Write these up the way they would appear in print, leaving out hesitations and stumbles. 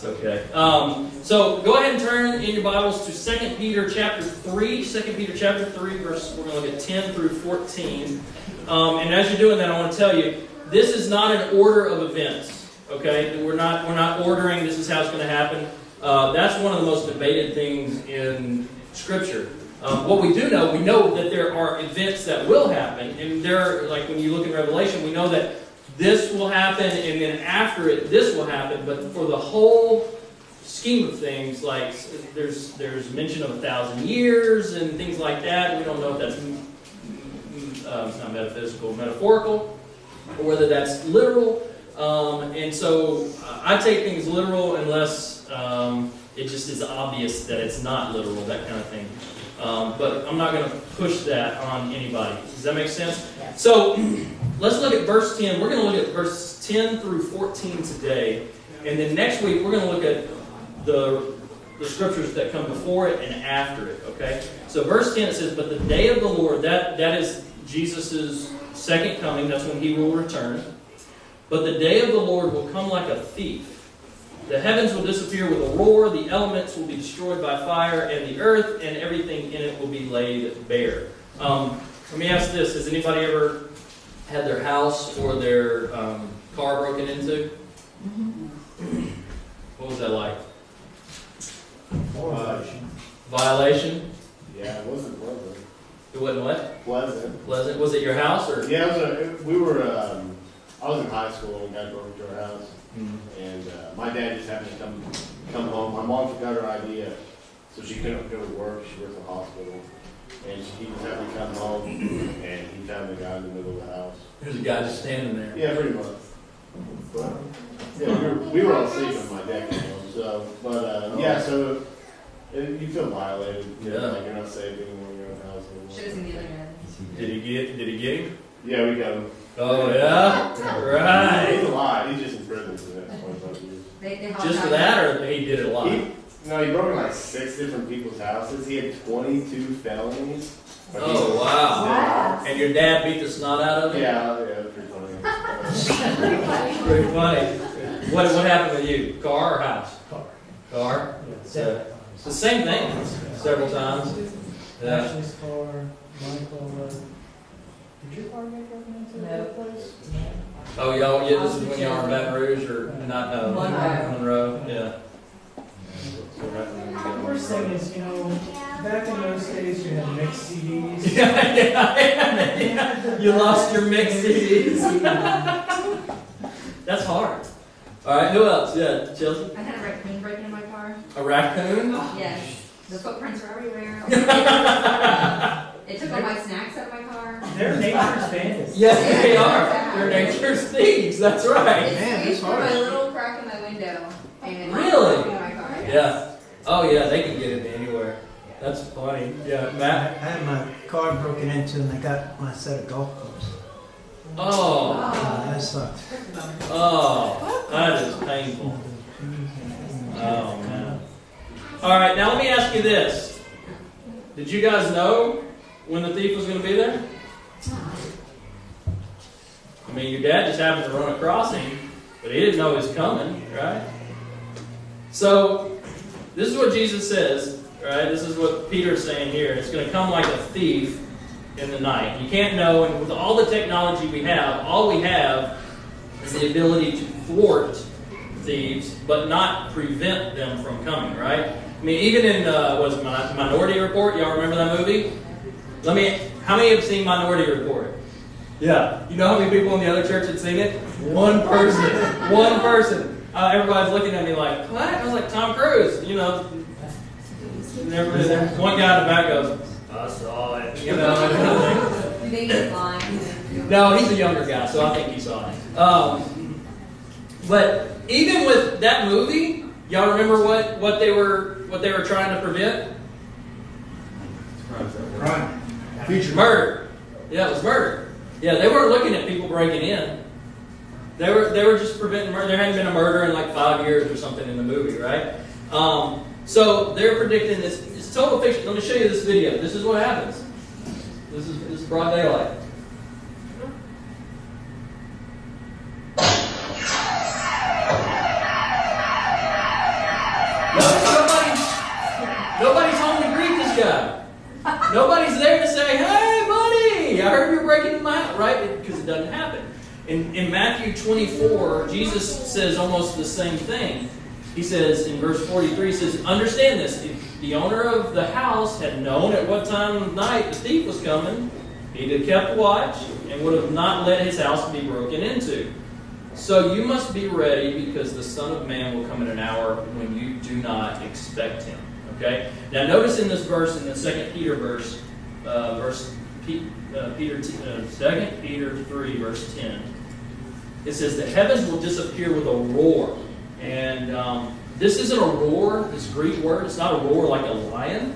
It's okay. So go ahead and turn in your Bibles to 2 Peter chapter 3. 2 Peter chapter 3, verse, we're going to look at 10 through 14. And as you're doing that, I want to tell you, this is not an order of events. Okay? We're not ordering this is how it's going to happen. That's one of the most debated things in Scripture. What we do know, we know that there are events that will happen. And there, like when you look in Revelation, we know that this will happen, and then after it, this will happen. But for the whole scheme of things, like there's mention of 1,000 years and things like that. We don't know if that's it's not metaphysical, metaphorical, or whether that's literal. And so I take things literal unless it just is obvious that it's not literal, that kind of thing. But I'm not going to push that on anybody. Does that make sense? Yeah. So let's look at verse 10. We're going to look at verse 10 through 14 today. And then next week, we're going to look at the scriptures that come before it and after it. Okay? So verse 10, it says, "But the day of the Lord," that is Jesus' second coming. That's when he will return. "But the day of the Lord will come like a thief. The heavens will disappear with a roar, the elements will be destroyed by fire, and the earth and everything in it will be laid bare." Let me ask this. Has anybody ever had their house or their car broken into? What was that like? Violation. Violation? Yeah, it wasn't pleasant. It wasn't what? Pleasant. Pleasant. Was it your house? Or? Yeah, I was in high school and got broken into our house. And my dad just happened to come home. My mom forgot her idea, so she couldn't go to work. She worked at the hospital. And he just happened to come home, and he found the guy in the middle of the house. There's a guy just standing there. Yeah, pretty much. But, yeah, we were all sleeping when my dad came home. So you feel violated. Yeah. Like you're not safe anymore in your own house anymore. She doesn't get him. Did he get him? Yeah, we got him. Oh, yeah? Right. He's alive. He's just in prison for the next 25 years. Just for that, or he did it a lot? He broke in like 6 different people's houses. He had 22 felonies. Oh, wow. And your dad beat the snot out of him? Yeah, that's pretty funny. Pretty funny. What happened with you? Car or house? Car? Yeah. So, it's the same thing several times. Ashley's car, my car. Did your car get broken into that place? Oh, y'all, yeah, this is when y'all were in Baton Rouge or not? No, Monroe. Yeah. The worst thing is, back in those days you had mixed CDs. You lost your mixed CDs. That's hard. All right, who else? Yeah, Chelsea? I had a raccoon break into my car. A raccoon? Yes. The footprints were everywhere. It took all my snacks out of my car. They're nature's bandits. Yes, they are. They're nature's thieves. That's right. It's hard. A little crack in my window. And really? My car. Yeah. Oh, yeah. They can get in anywhere. Yeah. That's funny. Yeah, Matt? I had my car broken into, and I got my set of golf clubs. Oh. That sucked. Oh. That is painful. Oh, man. All right. Now, let me ask you this. Did you guys know when the thief was going to be there? I mean, your dad just happened to run across him, but he didn't know he was coming, right? So, this is what Jesus says, right? This is what Peter's saying here. It's going to come like a thief in the night. You can't know, and with all the technology we have, all we have is the ability to thwart thieves, but not prevent them from coming, right? I mean, even in, Minority Report? Y'all remember that movie? How many have seen Minority Report? Yeah. You know how many people in the other church had seen it? One person. One person. Everybody's looking at me like, what? I was like, Tom Cruise, One guy in the back goes, I saw it. You think he's blind? No, he's a younger guy, so I think he saw it. But even with that movie, y'all remember what they were trying to prevent? Crime. Future murder. Yeah, it was murder. Yeah, they weren't looking at people breaking in. They were just preventing murder. There hadn't been a murder in like 5 years or something in the movie, right? So they're predicting this. It's total fiction. Let me show you this video. This is what happens. This is broad daylight. In Matthew 24, Jesus says almost the same thing. He says in verse 43, he says, understand this. If the owner of the house had known at what time of night the thief was coming, he'd have kept watch and would have not let his house be broken into. So you must be ready, because the Son of Man will come in an hour when you do not expect him. Okay? Now notice in this verse, in the 2 Peter verse, Peter 3, verse 10, it says, the heavens will disappear with a roar. And this isn't a roar, this Greek word. It's not a roar like a lion.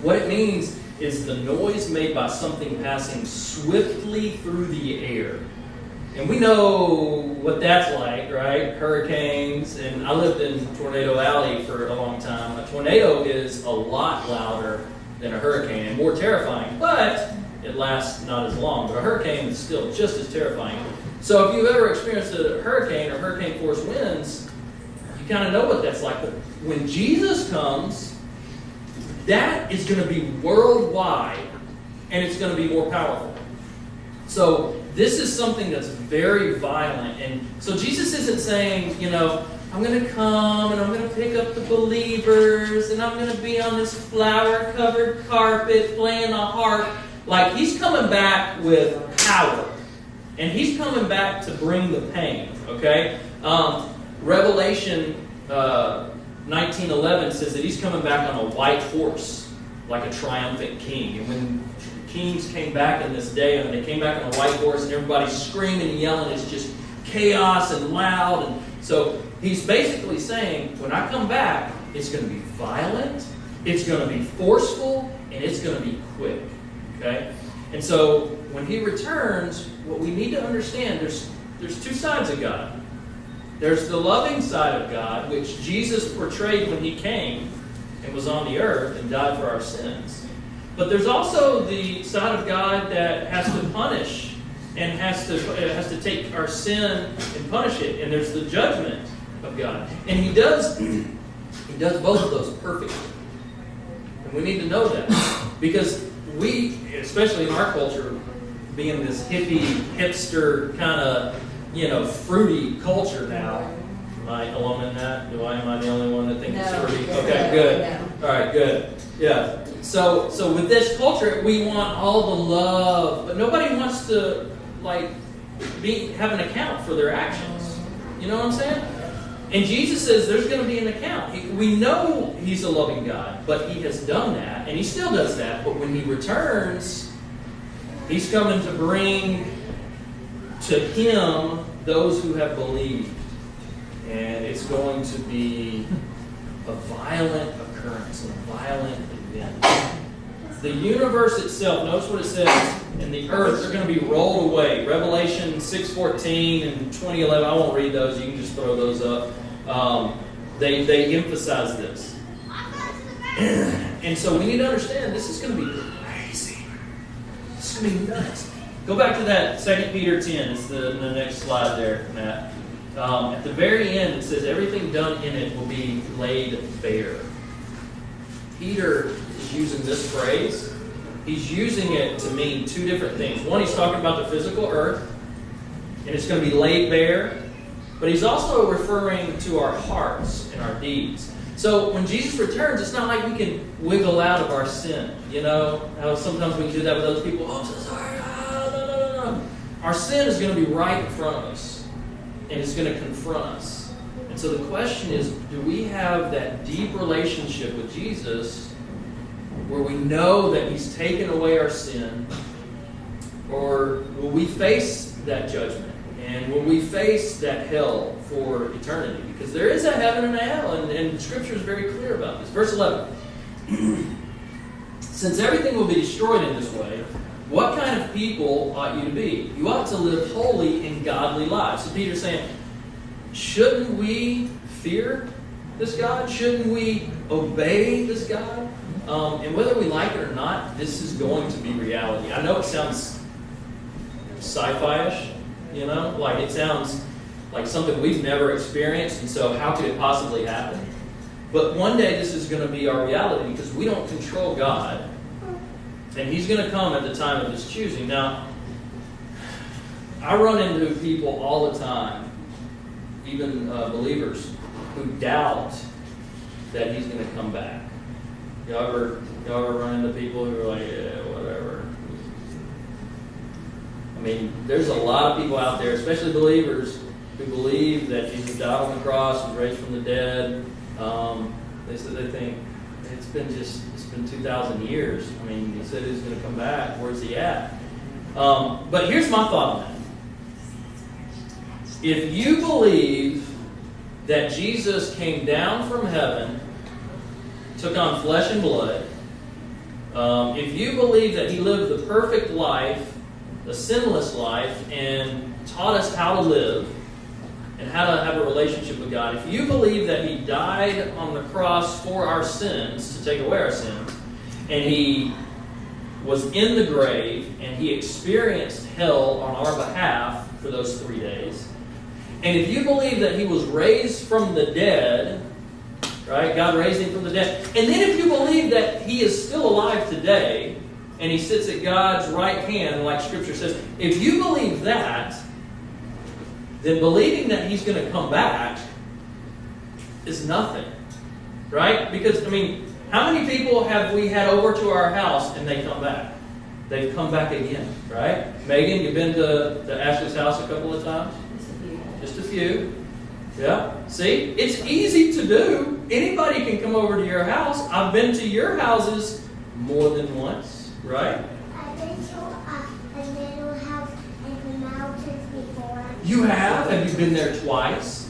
What it means is the noise made by something passing swiftly through the air. And we know what that's like, right? Hurricanes, and I lived in Tornado Alley for a long time. A tornado is a lot louder than a hurricane and more terrifying, but it lasts not as long. But a hurricane is still just as terrifying. So if you've ever experienced a hurricane or hurricane force winds, you kind of know what that's like. But when Jesus comes, that is going to be worldwide, and it's going to be more powerful. So this is something that's very violent. And so Jesus isn't saying, you know, I'm going to come and I'm going to pick up the believers and I'm going to be on this flower-covered carpet playing the harp. Like, he's coming back with power. And he's coming back to bring the pain, okay? Revelation 19:11 says that he's coming back on a white horse, like a triumphant king. And when kings came back in this day, and they came back on a white horse, and everybody's screaming and yelling. It's just chaos and loud. And so he's basically saying, when I come back, it's going to be violent, it's going to be forceful, and it's going to be quick. Okay? And so when he returns, what we need to understand, there's two sides of God. There's the loving side of God, which Jesus portrayed when he came and was on the earth and died for our sins. But there's also the side of God that has to punish and has to take our sin and punish it. And there's the judgment of God. And he does both of those perfectly. And we need to know that. Because we, especially in our culture, being this hippie, hipster kind of, you know, fruity culture now. Am I alone in that? Am I the only one that thinks it's fruity? Okay, good. No. All right, good. Yeah. So with this culture, we want all the love, but nobody wants to have an account for their actions. You know what I'm saying? And Jesus says there's going to be an account. We know he's a loving God, but he has done that, and he still does that. But when he returns, he's coming to bring to him those who have believed. And it's going to be a violent occurrence, a violent event. The universe itself, notice what it says, and the earth are going to be rolled away. Revelation 6:14 and 20:11, I won't read those, you can just throw those up. They emphasize this. And so we need to understand this is going to be crazy. This is going to be nuts. Go back to that 2 Peter 10, it's the next slide there, Matt. At the very end, it says everything done in it will be laid bare. Peter is using this phrase. He's using it to mean two different things. One, he's talking about the physical earth, and it's going to be laid bare. But he's also referring to our hearts and our deeds. So when Jesus returns, it's not like we can wiggle out of our sin. You know, how sometimes we do that with other people. Oh, I'm so sorry. Oh, no. Our sin is going to be right in front of us, and it's going to confront us. And so the question is, do we have that deep relationship with Jesus where we know that he's taken away our sin? Or will we face that judgment? And will we face that hell for eternity? Because there is a heaven and a hell, and Scripture is very clear about this. Verse 11. Since everything will be destroyed in this way, what kind of people ought you to be? You ought to live holy and godly lives. So Peter's saying, shouldn't we fear this God? Shouldn't we obey this God? And whether we like it or not, this is going to be reality. I know it sounds sci-fi-ish, you know? Like, it sounds like something we've never experienced, and so how could it possibly happen? But one day this is going to be our reality, because we don't control God, and he's going to come at the time of his choosing. Now, I run into people all the time, even believers, who doubt that he's going to come back. Y'all ever run into people who are like, yeah, whatever. I mean, there's a lot of people out there, especially believers, who believe that Jesus died on the cross and raised from the dead. They think it's been 2,000 years. I mean, he said he was going to come back. Where's he at? But here's my thought on that. If you believe that Jesus came down from heaven, took on flesh and blood, if you believe that he lived the perfect life, the sinless life, and taught us how to live and how to have a relationship with God, if you believe that he died on the cross for our sins, to take away our sins, and he was in the grave, and he experienced hell on our behalf for those 3 days, and if you believe that he was raised from the dead, right? God raised him from the dead. And then if you believe that he is still alive today, and he sits at God's right hand, like Scripture says, if you believe that, then believing that he's going to come back is nothing, right? Because, I mean, how many people have we had over to our house and they come back? They've come back again, right? Megan, you've been to Ashley's house a couple of times? Just a few. Yeah. See? It's easy to do. Anybody can come over to your house. I've been to your houses more than once, right? I've been to a little house in the mountains before. You have? Have you been there twice?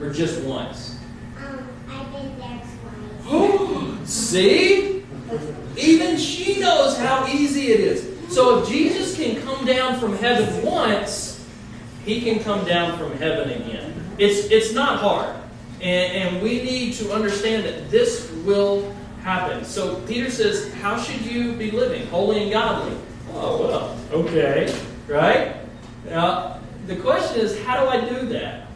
Or just once? I've been there twice. Oh, see? Even she knows how easy it is. So if Jesus can come down from heaven once, he can come down from heaven again. It's not hard. And we need to understand that this will happen. So Peter says, how should you be living? Holy and godly. Oh, well, okay. Right? Now, the question is, how do I do that?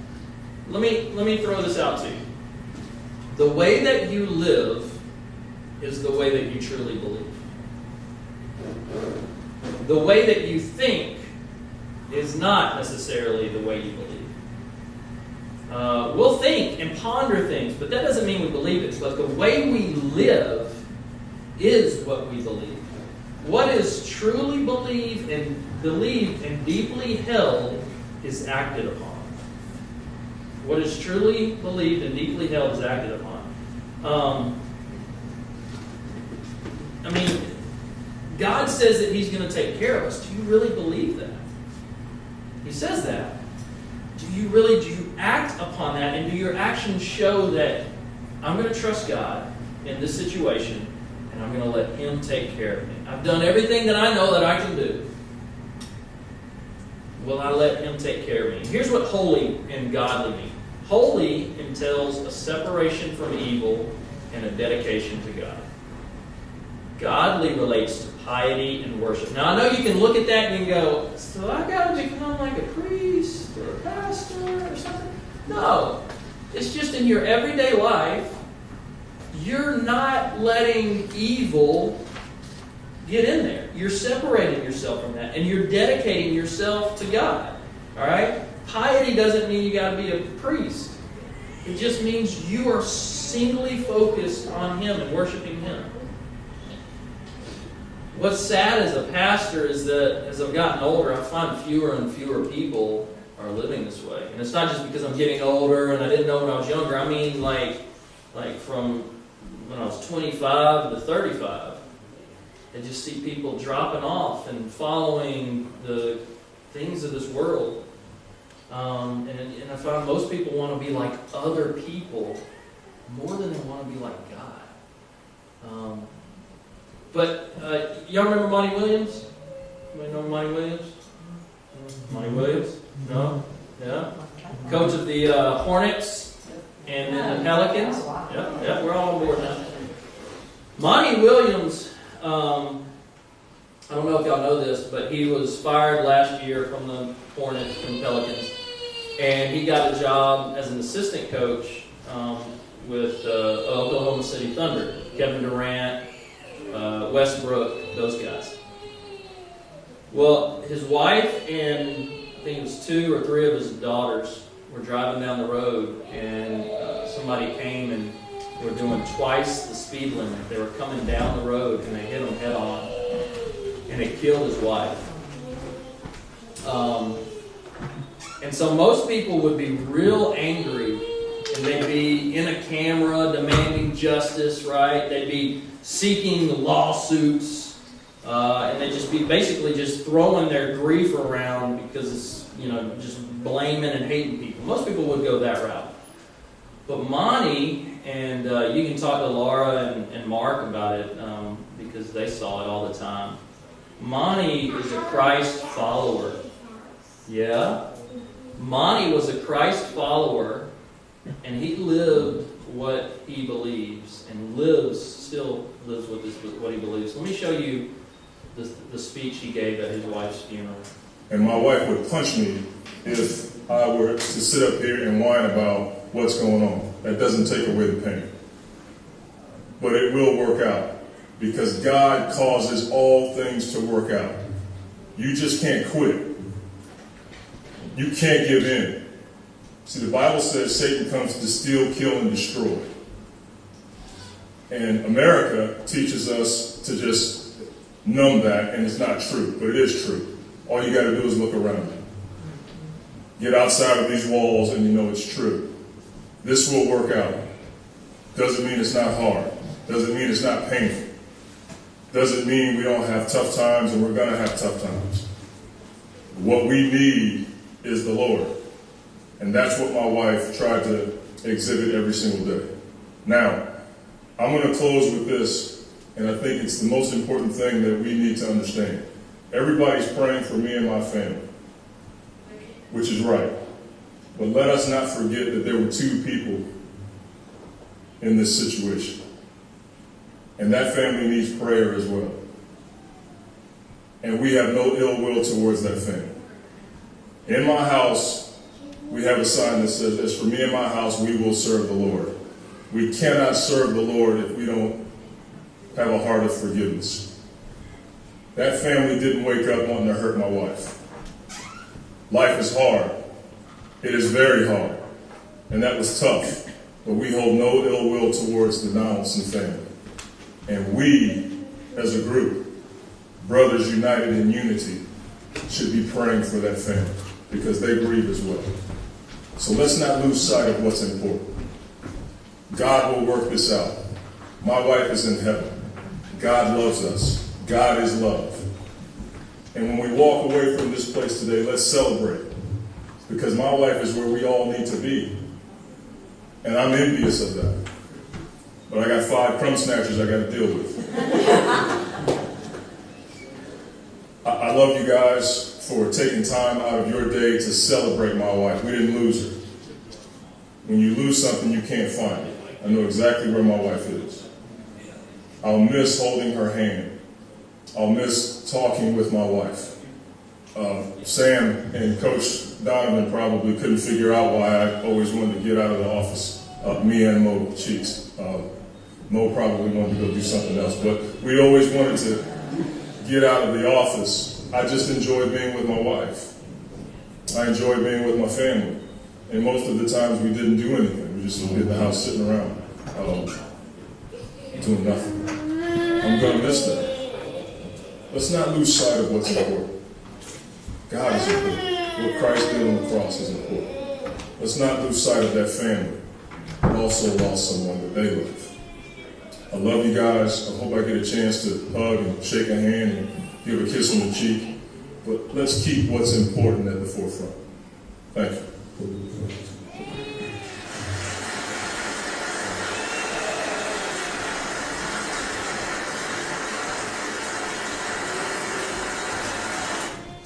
Let me throw this out to you. The way that you live is the way that you truly believe. The way that you think is not necessarily the way you believe. We'll think and ponder things, but that doesn't mean we believe it. But the way we live is what we believe. What is truly believed and deeply held is acted upon. What is truly believed and deeply held is acted upon. I mean, God says that he's going to take care of us. Do you really believe that? He says that. Do you act upon that, and do your actions show that I'm going to trust God in this situation, and I'm going to let him take care of me? I've done everything that I know that I can do. Will I let him take care of me? Here's what holy and godly mean. Holy entails a separation from evil and a dedication to God. Godly relates to piety and worship. Now, I know you can look at that and you can go, so I got to become like a priest or a pastor or something? No. It's just in your everyday life, you're not letting evil get in there. You're separating yourself from that, and you're dedicating yourself to God. All right? Piety doesn't mean you got to be a priest. It just means you are singly focused on him and worshiping him. What's sad as a pastor is that as I've gotten older, I find fewer and fewer people are living this way. And it's not just because I'm getting older and I didn't know when I was younger. I mean, like from when I was 25 to 35, I just see people dropping off and following the things of this world. And I find most people want to be like other people more than they want to be like God. But y'all remember Monty Williams? Anybody know Monty Williams? Monty Williams? No? Yeah? Coach of the Hornets and then the Pelicans? Yeah, we're all on board now. Monty Williams, I don't know if y'all know this, but he was fired last year from the Hornets and Pelicans. And he got a job as an assistant coach with Oklahoma City Thunder. Kevin Durant, Westbrook, those guys. Well, his wife and think it was 2 or 3 of his daughters were driving down the road, and somebody came and were doing twice the speed limit. They were coming down the road, and they hit him head on, and it killed his wife. And so most people would be real angry, and they'd be in a camera demanding justice, right? They'd be seeking lawsuits, and they'd just be basically just throwing their grief around because it's, you know, just blaming and hating people. Most people would go that route. But Monty, and you can talk to Laura and Mark about it because they saw it all the time. Monty is a Christ follower. Yeah? Monty was a Christ follower, and he lived what he believes, and still lives what he believes. Let me show you the speech he gave at his wife's funeral. And my wife would punch me if I were to sit up here and whine about what's going on. That doesn't take away the pain. But it will work out, because God causes all things to work out. You just can't quit. You can't give in. See, the Bible says Satan comes to steal, kill, and destroy. And America teaches us to just numb that, and it's not true, but it is true. All you got to do is look around you. Get outside of these walls, and you know it's true. This will work out. Doesn't mean it's not hard. Doesn't mean it's not painful. Doesn't mean we don't have tough times, and we're going to have tough times. What we need is the Lord. And that's what my wife tried to exhibit every single day. Now, I'm going to close with this, and I think it's the most important thing that we need to understand. Everybody's praying for me and my family, which is right. But let us not forget that there were 2 people in this situation. And that family needs prayer as well. And we have no ill will towards that family. In my house, we have a sign that says, "As for me and my house, we will serve the Lord." We cannot serve the Lord if we don't have a heart of forgiveness. That family didn't wake up wanting to hurt my wife. Life is hard. It is very hard. And that was tough. But we hold no ill will towards the Donaldson family. And we, as a group, brothers united in unity, should be praying for that family, because they grieve as well. So let's not lose sight of what's important. God will work this out. My wife is in heaven. God loves us. God is love. And when we walk away from this place today, let's celebrate, because my wife is where we all need to be. And I'm envious of that. But I got 5 crumb snatchers I got to deal with. I love you guys for taking time out of your day to celebrate my wife. We didn't lose her. When you lose something, you can't find it. I know exactly where my wife is. I'll miss holding her hand. I'll miss talking with my wife. Sam and Coach Donovan probably couldn't figure out why I always wanted to get out of the office. Me and Mo Cheeks. Mo probably wanted to go do something else, but we always wanted to get out of the office. I just enjoy being with my wife. I enjoy being with my family. And most of the times we didn't do anything. We just lived in the house sitting around, doing nothing. I'm going to miss that. Let's not lose sight of what's important. God is important. What Christ did on the cross is important. Let's not lose sight of that family. We also lost someone that they love. I love you guys. I hope I get a chance to hug and shake a hand and give a kiss on the cheek. But let's keep what's important at the forefront. Thank you.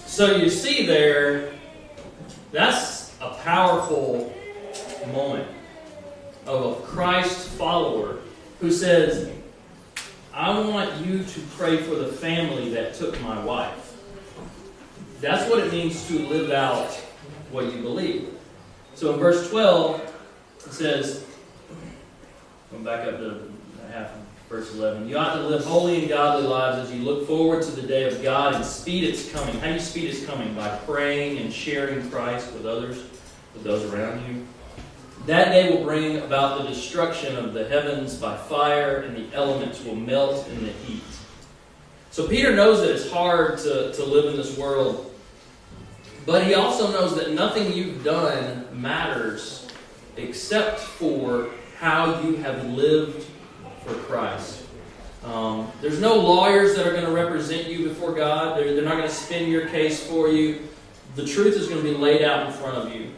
So you see there, that's a powerful moment of a Christ follower who says, "I want you to pray for the family that took my wife." That's what it means to live out what you believe. So in verse 12, it says, going back up to half, verse 11. You ought to live holy and godly lives as you look forward to the day of God and speed its coming. How do you speed its coming? By praying and sharing Christ with others, with those around you. That day will bring about the destruction of the heavens by fire, and the elements will melt in the heat. So Peter knows that it's hard to live in this world, but he also knows that nothing you've done matters except for how you have lived for Christ. There's no lawyers that are going to represent you before God. They're not going to spin your case for you. The truth is going to be laid out in front of you.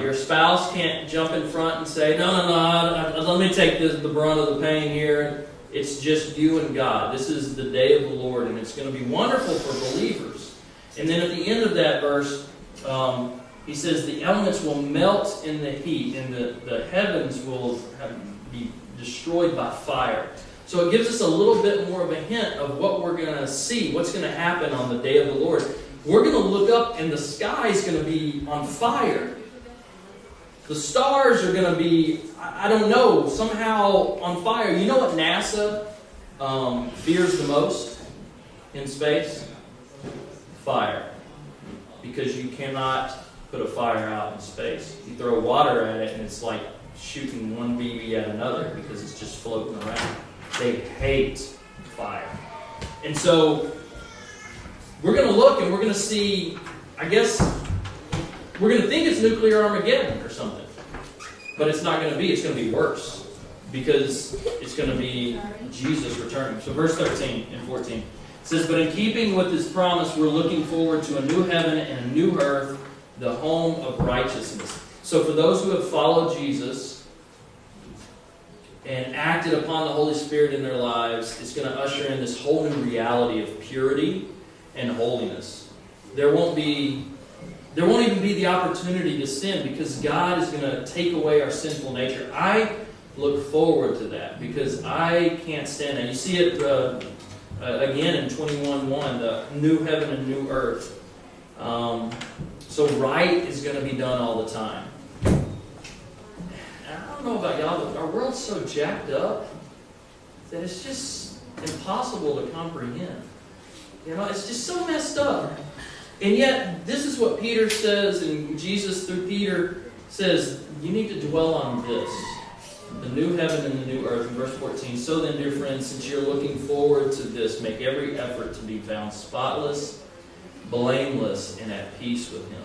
Your spouse can't jump in front and say, no, let me take the brunt of the pain here. It's just you and God. This is the day of the Lord, and it's going to be wonderful for believers. And then at the end of that verse, he says the elements will melt in the heat, and the heavens will be destroyed by fire. So it gives us a little bit more of a hint of what we're going to see, what's going to happen on the day of the Lord. We're going to look up, and the sky is going to be on fire. The stars are going to be, I don't know, somehow on fire. You know what NASA fears the most in space? Fire. Because you cannot put a fire out in space. You throw water at it and it's like shooting one BB at another because it's just floating around. They hate fire. And so we're going to look and we're going to see, I guess, we're going to think it's nuclear Armageddon or something. But it's not going to be. It's going to be worse. Because it's going to be Jesus returning. So verse 13 and 14. It says, but in keeping with His promise, we're looking forward to a new heaven and a new earth, the home of righteousness. So for those who have followed Jesus and acted upon the Holy Spirit in their lives, it's going to usher in this whole new reality of purity and holiness. There won't even be the opportunity to sin because God is going to take away our sinful nature. I look forward to that because I can't sin. And you see it again in 21:1, the new heaven and new earth. So right is going to be done all the time. And I don't know about y'all, but our world's so jacked up that it's just impossible to comprehend. You know, it's just so messed up. And yet, this is what Peter says, and Jesus through Peter says, you need to dwell on this, the new heaven and the new earth. In verse 14, so then, dear friends, since you're looking forward to this, make every effort to be found spotless, blameless, and at peace with Him.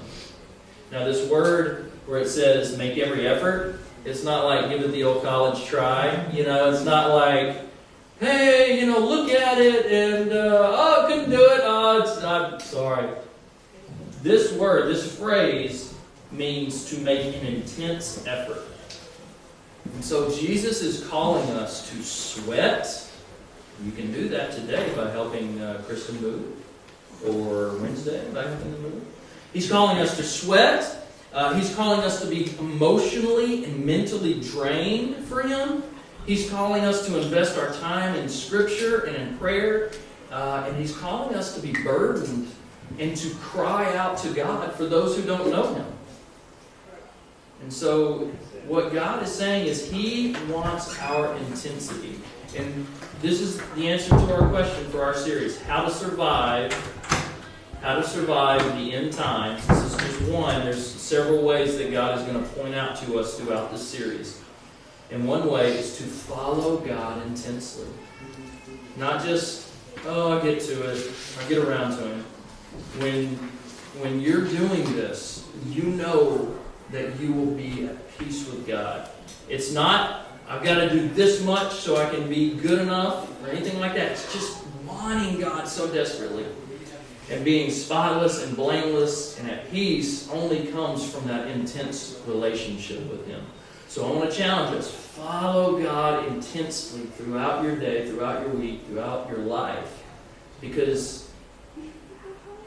Now, this word where it says, make every effort, it's not like give it the old college try. You know, it's not like, hey, you know, look at it, and, oh, I couldn't do it, I'm sorry. This word, this phrase, means to make an intense effort. And so Jesus is calling us to sweat. You can do that today by helping Kristen move, or Wednesday by helping them move. He's calling us to sweat. He's calling us to be emotionally and mentally drained for Him. He's calling us to invest our time in Scripture and in prayer. And He's calling us to be burdened and to cry out to God for those who don't know Him. And so what God is saying is He wants our intensity. And this is the answer to our question for our series, How to Survive the End Times. This is just one. There's several ways that God is going to point out to us throughout this series. And one way is to follow God intensely. Not just, oh, I'll get to it, I'll get around to Him. When you're doing this, you know that you will be at peace with God. It's not, I've got to do this much so I can be good enough or anything like that. It's just wanting God so desperately. And being spotless and blameless and at peace only comes from that intense relationship with Him. So I want to challenge us. Follow God intensely throughout your day, throughout your week, throughout your life. Because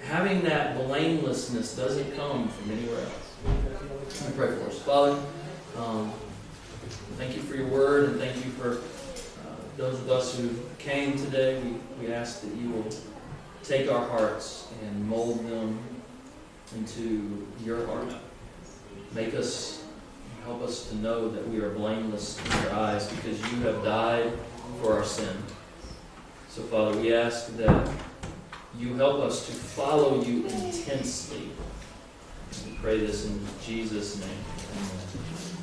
having that blamelessness doesn't come from anywhere else. I pray for us. Father, thank You for Your word, and thank You for those of us who came today. We ask that You will take our hearts and mold them into Your heart. Make us Help us to know that we are blameless in your eyes because you have died for our sin. So, Father, we ask that you help us to follow you intensely. We pray this in Jesus' name. Amen.